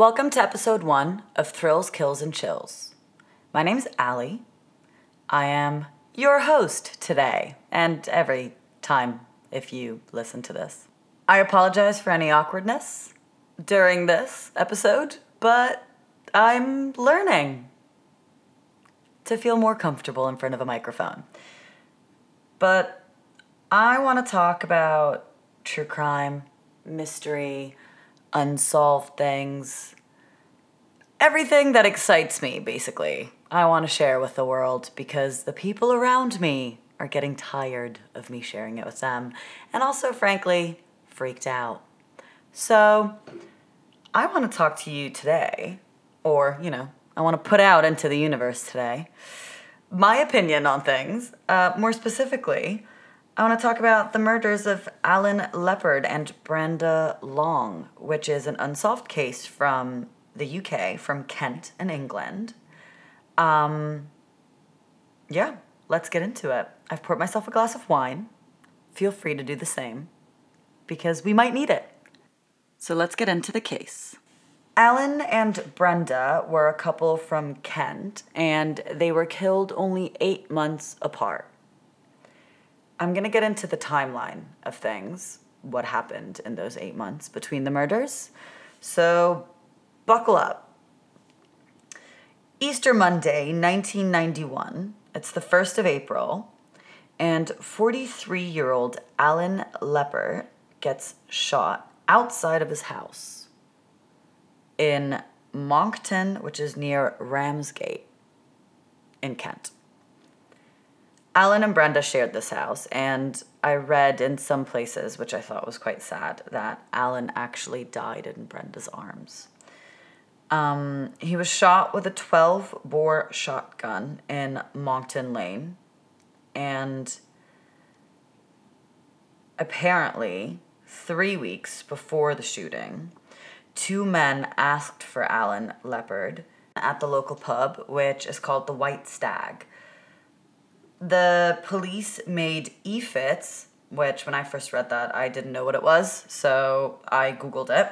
Welcome to episode 1 of Thrills, Kills, and Chills. My name's Allie. I am your host today, and every time if you listen to this. I apologize for any awkwardness during this episode, but I'm learning to feel more comfortable in front of a microphone. But I want to talk about true crime, mystery, unsolved things, everything that excites me, basically. I want to share with the world because the people around me are getting tired of me sharing it with them and also, frankly, freaked out. So I want to talk to you today, or, I want to put out into the universe today my opinion on things. More specifically, I want to talk about the murders of Alan Leppard and Brenda Long, which is an unsolved case from the UK, from Kent in England. Yeah, let's get into it. I've poured myself a glass of wine. Feel free to do the same, because we might need it. So let's get into the case. Alan and Brenda were a couple from Kent, and they were killed only 8 months apart. I'm going to get into the timeline of things, what happened in those 8 months between the murders. So buckle up. Easter Monday, 1991. It's the 1st of April. And 43-year-old Alan Leppard gets shot outside of his house in Moncton, which is near Ramsgate in Kent. Alan and Brenda shared this house, and I read in some places, which I thought was quite sad, that Alan actually died in Brenda's arms. He was shot with a 12-bore shotgun in Moncton Lane, and apparently 3 weeks before the shooting, two men asked for Alan Leppard at the local pub, which is called the White Stag. The police made EFITs, which when I first read that, I didn't know what it was, so I Googled it.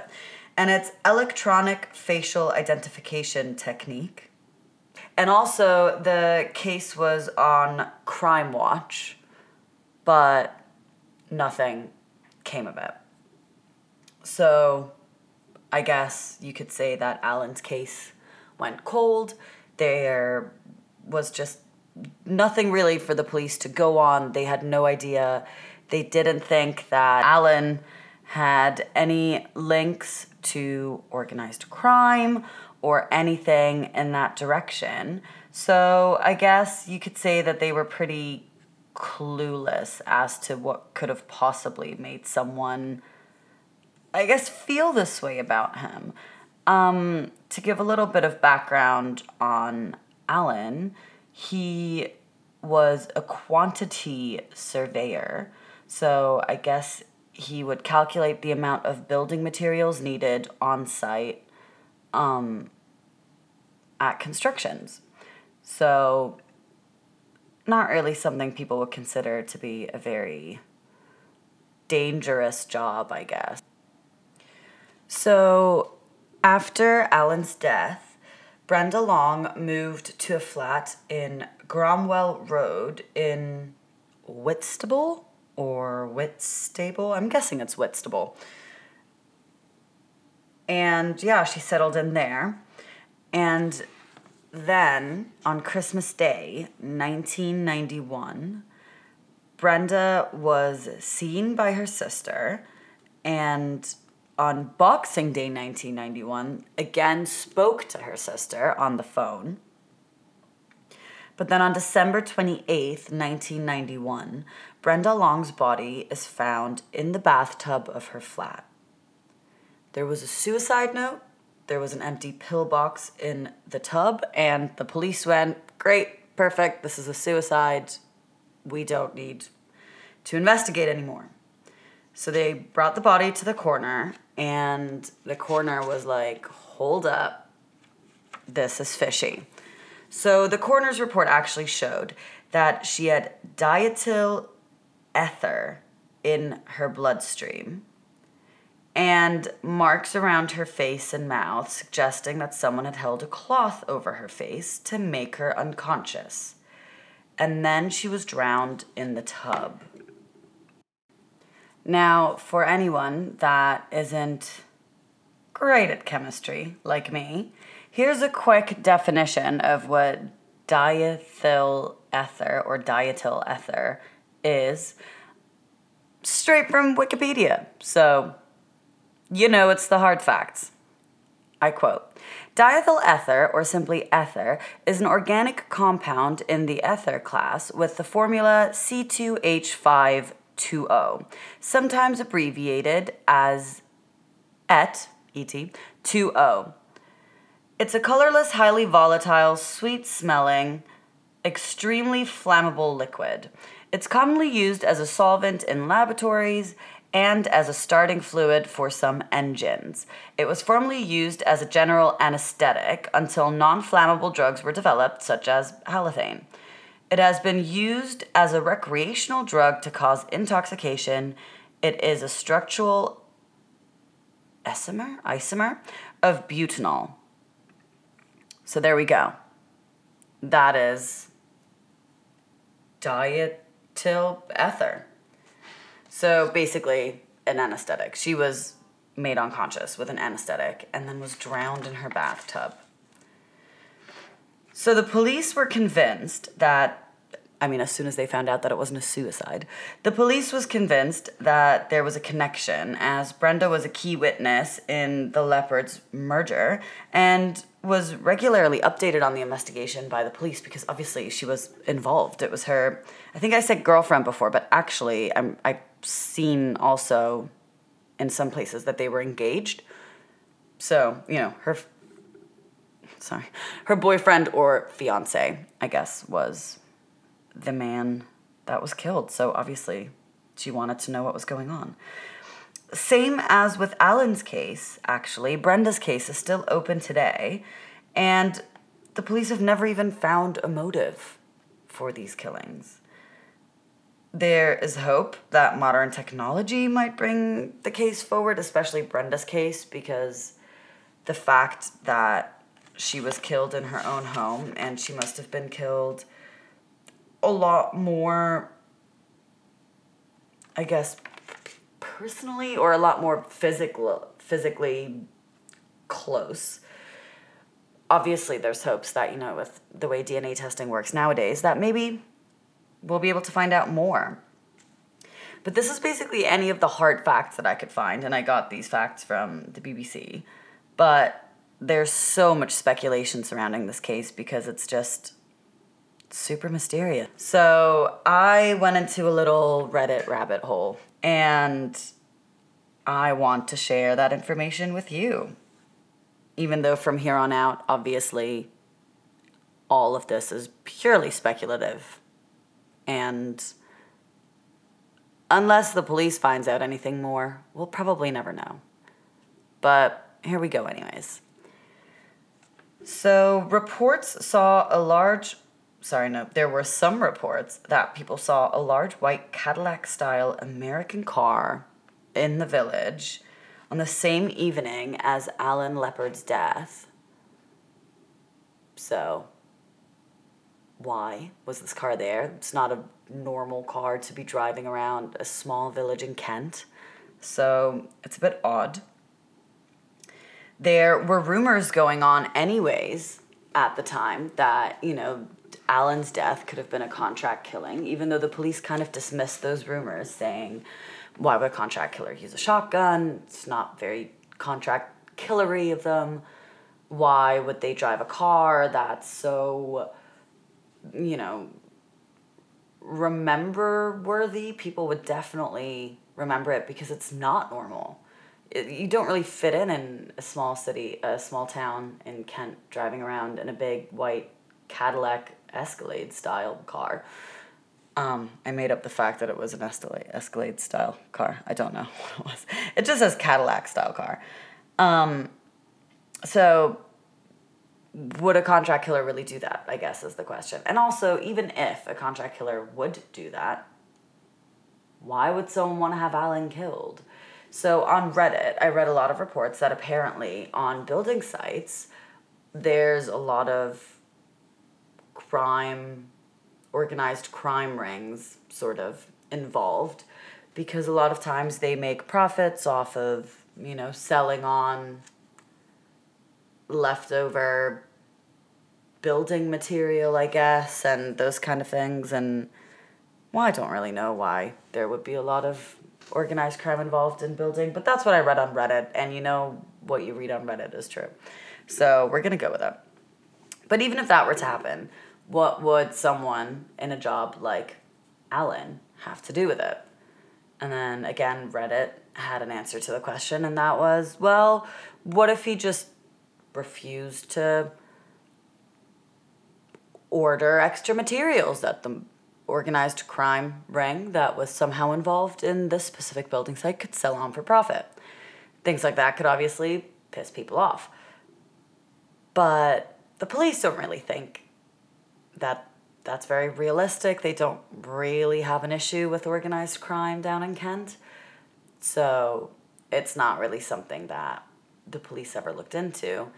And it's electronic facial identification technique. And also, the case was on Crime Watch, but nothing came of it. So I guess you could say that Alan's case went cold. There was just nothing really for the police to go on. They had no idea. They didn't think that Alan had any links to organized crime or anything in that direction. So I guess you could say that they were pretty clueless as to what could have possibly made someone, I guess, feel this way about him. To give a little bit of background on Alan, he was a quantity surveyor, so I guess he would calculate the amount of building materials needed on site at constructions. So not really something people would consider to be a very dangerous job, I guess. So after Alan's death, Brenda Long moved to a flat in Cromwell Road in Whitstable or Whitstable. I'm guessing it's Whitstable. And yeah, she settled in there. And then on Christmas Day, 1991, Brenda was seen by her sister, and on Boxing Day 1991, again spoke to her sister on the phone. But then on December 28th, 1991, Brenda Long's body is found in the bathtub of her flat. There was a suicide note, there was an empty pillbox in the tub, and the police went, "Great, perfect, this is a suicide. We don't need to investigate anymore." So they brought the body to the coroner, and the coroner was like, "Hold up, this is fishy." So the coroner's report actually showed that she had diethyl ether in her bloodstream, and marks around her face and mouth, suggesting that someone had held a cloth over her face to make her unconscious. And then she was drowned in the tub. Now, for anyone that isn't great at chemistry, like me, here's a quick definition of what diethyl ether is, straight from Wikipedia. So, you know it's the hard facts. I quote, "Diethyl ether, or simply ether, is an organic compound in the ether class with the formula C2H520, sometimes abbreviated as ET, 2O. It's a colorless, highly volatile, sweet-smelling, extremely flammable liquid. It's commonly used as a solvent in laboratories and as a starting fluid for some engines. It was formerly used as a general anesthetic until non-flammable drugs were developed, such as halothane. It has been used as a recreational drug to cause intoxication. It is a structural isomer of butynol." So there we go. That is diethyl ether. So basically an anesthetic. She was made unconscious with an anesthetic and then was drowned in her bathtub. So the police were convinced that, as soon as they found out that it wasn't a suicide, the police was convinced that there was a connection, as Brenda was a key witness in the Leppard's murder and was regularly updated on the investigation by the police because obviously she was involved. It was her, I think I said girlfriend before, but actually I've seen also in some places that they were engaged. So, her boyfriend or fiance, I guess, was the man that was killed. So obviously she wanted to know what was going on. Same as with Alan's case, actually, Brenda's case is still open today, and the police have never even found a motive for these killings. There is hope that modern technology might bring the case forward, especially Brenda's case, because the fact that she was killed in her own home, and she must have been killed a lot more, I guess, personally, or a lot more physically close. Obviously, there's hopes that, with the way DNA testing works nowadays, that maybe we'll be able to find out more. But this is basically any of the hard facts that I could find, and I got these facts from the BBC. But there's so much speculation surrounding this case because it's just super mysterious. So I went into a little Reddit rabbit hole, and I want to share that information with you. Even though from here on out, obviously, all of this is purely speculative. And unless the police finds out anything more, we'll probably never know. But here we go anyways. So there were some reports that people saw a large white Cadillac-style American car in the village on the same evening as Alan Leppard's death. So, why was this car there? It's not a normal car to be driving around a small village in Kent, so it's a bit odd. There were rumors going on anyways at the time that, Alan's death could have been a contract killing, even though the police kind of dismissed those rumors, saying, why would a contract killer use a shotgun? It's not very contract killery of them. Why would they drive a car that's so, remember-worthy? People would definitely remember it because it's not normal. You don't really fit in a small city, a small town in Kent, driving around in a big white Cadillac Escalade-style car. I made up the fact that it was an Escalade-style car. I don't know what it was. It just says Cadillac-style car. So would a contract killer really do that, I guess, is the question. And also, even if a contract killer would do that, why would someone want to have Alan killed? So on Reddit, I read a lot of reports that apparently on building sites, there's a lot of crime, organized crime rings sort of involved, because a lot of times they make profits off of, you know, selling on leftover building material, I guess, and those kind of things. And, well, I don't really know why there would be a lot of organized crime involved in building, but that's what I read on Reddit, and you know what you read on Reddit is true. So we're going to go with it. But even if that were to happen, what would someone in a job like Alan have to do with it? And then again, Reddit had an answer to the question, and that was, well, what if he just refused to order extra materials that the organized crime ring that was somehow involved in this specific building site could sell on for profit? Things like that could obviously piss people off. But the police don't really think that that's very realistic. They don't really have an issue with organized crime down in Kent. So it's not really something that the police ever looked into.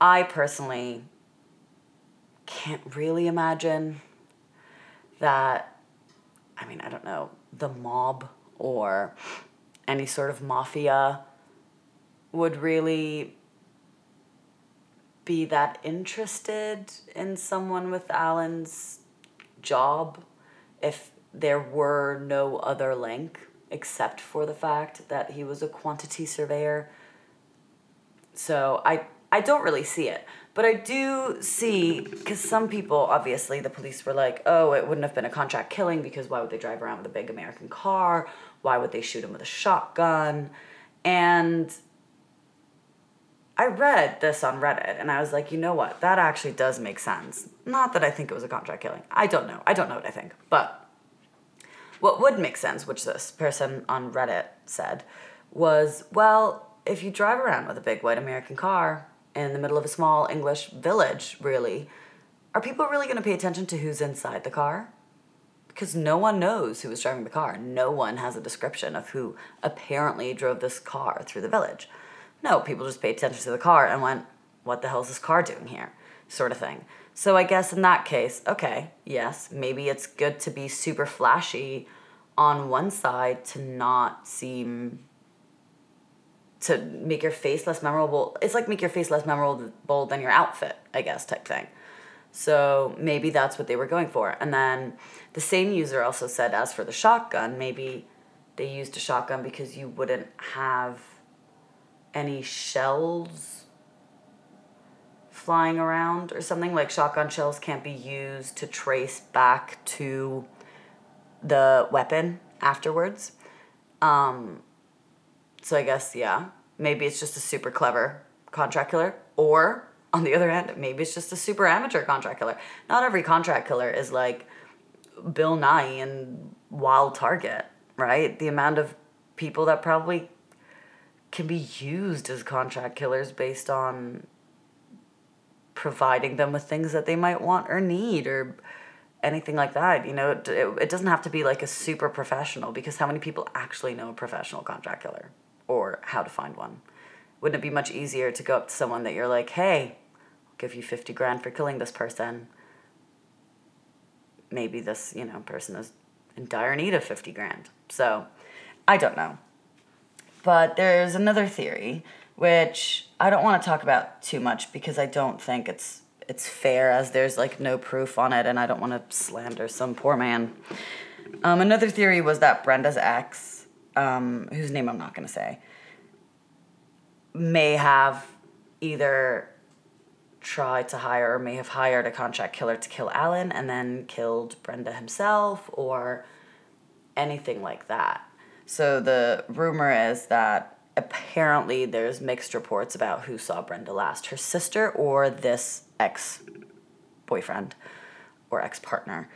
I personally can't really imagine that, I mean, I don't know, the mob or any sort of mafia would really be that interested in someone with Alan's job if there were no other link except for the fact that he was a quantity surveyor. So I don't really see it. But I do see, because some people, obviously, the police were like, oh, it wouldn't have been a contract killing because why would they drive around with a big American car? Why would they shoot him with a shotgun? And I read this on Reddit, and I was like, you know what? That actually does make sense. Not that I think it was a contract killing. I don't know. I don't know what I think. But what would make sense, which this person on Reddit said, was, well, if you drive around with a big white American car in the middle of a small English village, really, are people really going to pay attention to who's inside the car? Because no one knows who was driving the car. No one has a description of who apparently drove this car through the village. No, people just paid attention to the car and went, what the hell is this car doing here? Sort of thing. So I guess in that case, okay, yes, maybe it's good to be super flashy on one side to not seem, to make your face less memorable. It's like make your face less memorable than your outfit, I guess, type thing. So maybe that's what they were going for. And then the same user also said, as for the shotgun, maybe they used a shotgun because you wouldn't have any shells flying around or something. Like shotgun shells can't be used to trace back to the weapon afterwards. So I guess, yeah, maybe it's just a super clever contract killer. Or, on the other hand, maybe it's just a super amateur contract killer. Not every contract killer is like Bill Nye and Wild Target, right? The amount of people that probably can be used as contract killers based on providing them with things that they might want or need or anything like that. You know, it doesn't have to be like a super professional, because how many people actually know a professional contract killer? Or how to find one. Wouldn't it be much easier to go up to someone that you're like, hey, I'll give you 50 grand for killing this person. Maybe this, you know, person is in dire need of 50 grand. So, I don't know. But there's another theory, which I don't want to talk about too much because I don't think it's fair, as there's like no proof on it and I don't want to slander some poor man. Another theory was that Brenda's ex, whose name I'm not going to say, may have either tried to hire or may have hired a contract killer to kill Alan and then killed Brenda himself or anything like that. So the rumor is that apparently there's mixed reports about who saw Brenda last, her sister or this ex-boyfriend or ex-partner.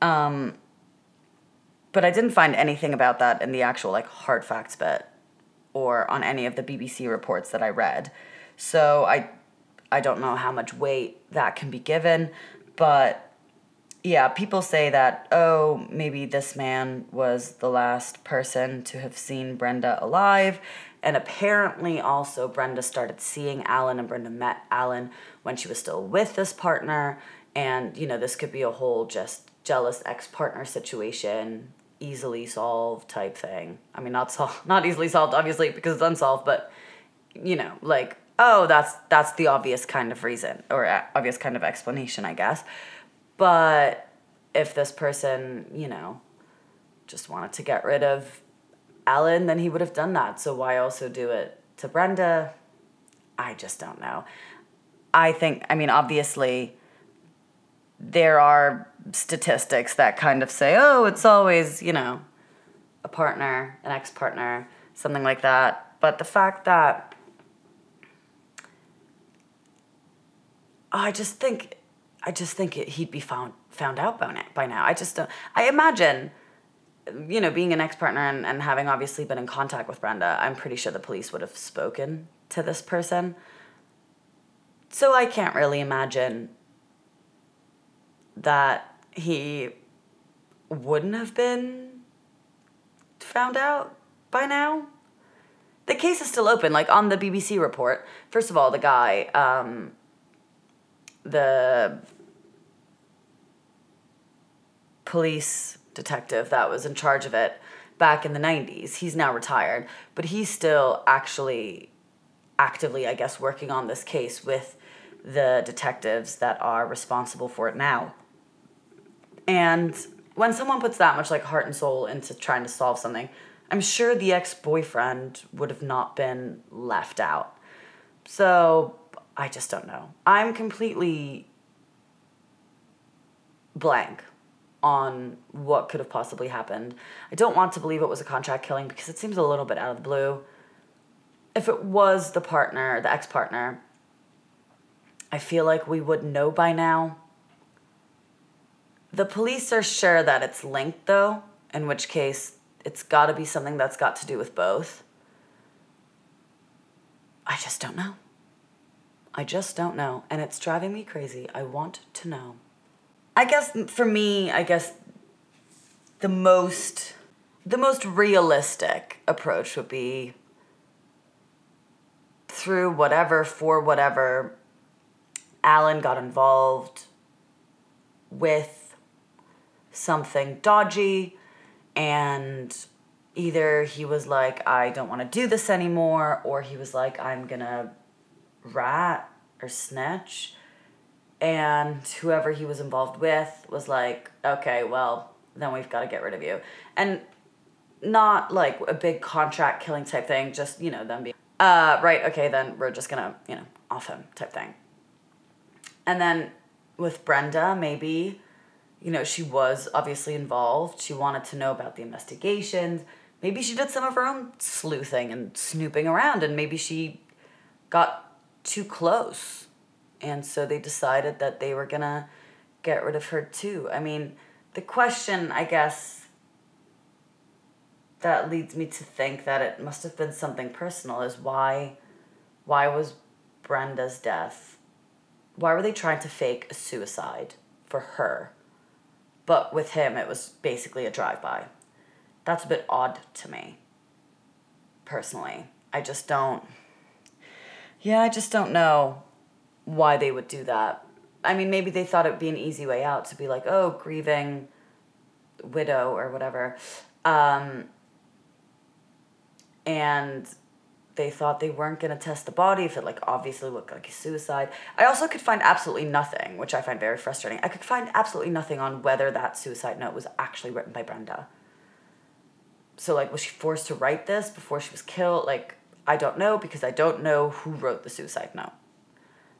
But I didn't find anything about that in the actual, like, hard facts bit or on any of the BBC reports that I read. So I don't know how much weight that can be given, but Yeah, people say that, oh, maybe this man was the last person to have seen Brenda alive. And apparently also Brenda started seeing Alan, and Brenda met Alan when she was still with this partner. And, you know, this could be a whole just jealous ex-partner situation, easily solved type thing. I mean, not easily solved, obviously, because it's unsolved, but, you know, like, oh, that's the obvious kind of reason or obvious kind of explanation, I guess. But if this person, you know, just wanted to get rid of Alan, then he would have done that. So why also do it to Brenda? I just don't know. I mean, obviously, there are statistics that kind of say, oh, it's always, you know, a partner, an ex-partner, something like that. But the fact that, I just think he'd be found out by now. I imagine, you know, being an ex-partner and having obviously been in contact with Brenda, I'm pretty sure the police would have spoken to this person. So I can't really imagine that he wouldn't have been found out by now. The case is still open. Like, on the BBC report, first of all, the guy, the police detective that was in charge of it back in the 90s, he's now retired, but he's still actually actively, I guess, working on this case with the detectives that are responsible for it now. And when someone puts that much, like, heart and soul into trying to solve something, I'm sure the ex-boyfriend would have not been left out. So I just don't know. I'm completely blank on what could have possibly happened. I don't want to believe it was a contract killing because it seems a little bit out of the blue. If it was the partner, the ex-partner, I feel like we would know by now. The police are sure that it's linked, though, in which case it's got to be something that's got to do with both. I just don't know. I just don't know, and it's driving me crazy. I want to know. I guess for me, the most realistic approach would be through whatever, for whatever Alan got involved with something dodgy, and either he was like, I don't want to do this anymore, or he was like, I'm going to rat or snitch, and whoever he was involved with was like, okay, well, then we've got to get rid of you. And not like a big contract killing type thing, just, you know, them being, right, okay, then we're just going to, you know, off him type thing. And then with Brenda, maybe, you know, she was obviously involved. She wanted to know about the investigations. Maybe she did some of her own sleuthing and snooping around, and maybe she got too close. And so they decided that they were going to get rid of her too. I mean, the question, I guess, that leads me to think that it must have been something personal is why was Brenda's death? Why were they trying to fake a suicide for her? But with him, it was basically a drive-by. That's a bit odd to me, personally. I just don't know why they would do that. I mean, maybe they thought it would be an easy way out to be like, oh, grieving widow or whatever. And they thought they weren't going to test the body if it, like, obviously looked like a suicide. I also could find absolutely nothing, which I find very frustrating. I could find absolutely nothing on whether that suicide note was actually written by Brenda. So, like, was she forced to write this before she was killed? Like, I don't know, because I don't know who wrote the suicide note.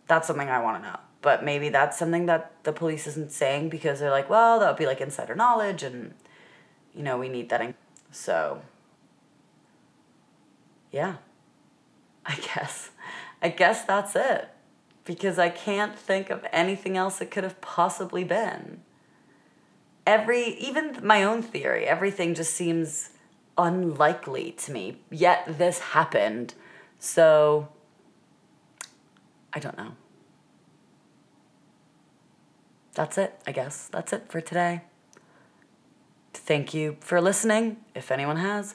That's something I want to know. But maybe that's something that the police isn't saying because they're like, well, that would be like insider knowledge and, you know, we need that. So, yeah, I guess that's it, because I can't think of anything else it could have possibly been. Even my own theory, everything just seems unlikely to me, yet this happened. So, I don't know. that's it, I guess. That's it for today. Thank you for listening, if anyone has.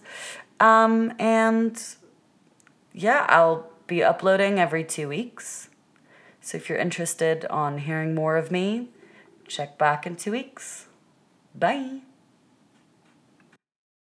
And yeah, I'll be uploading every 2 weeks. So if you're interested on hearing more of me, check back in 2 weeks. Bye.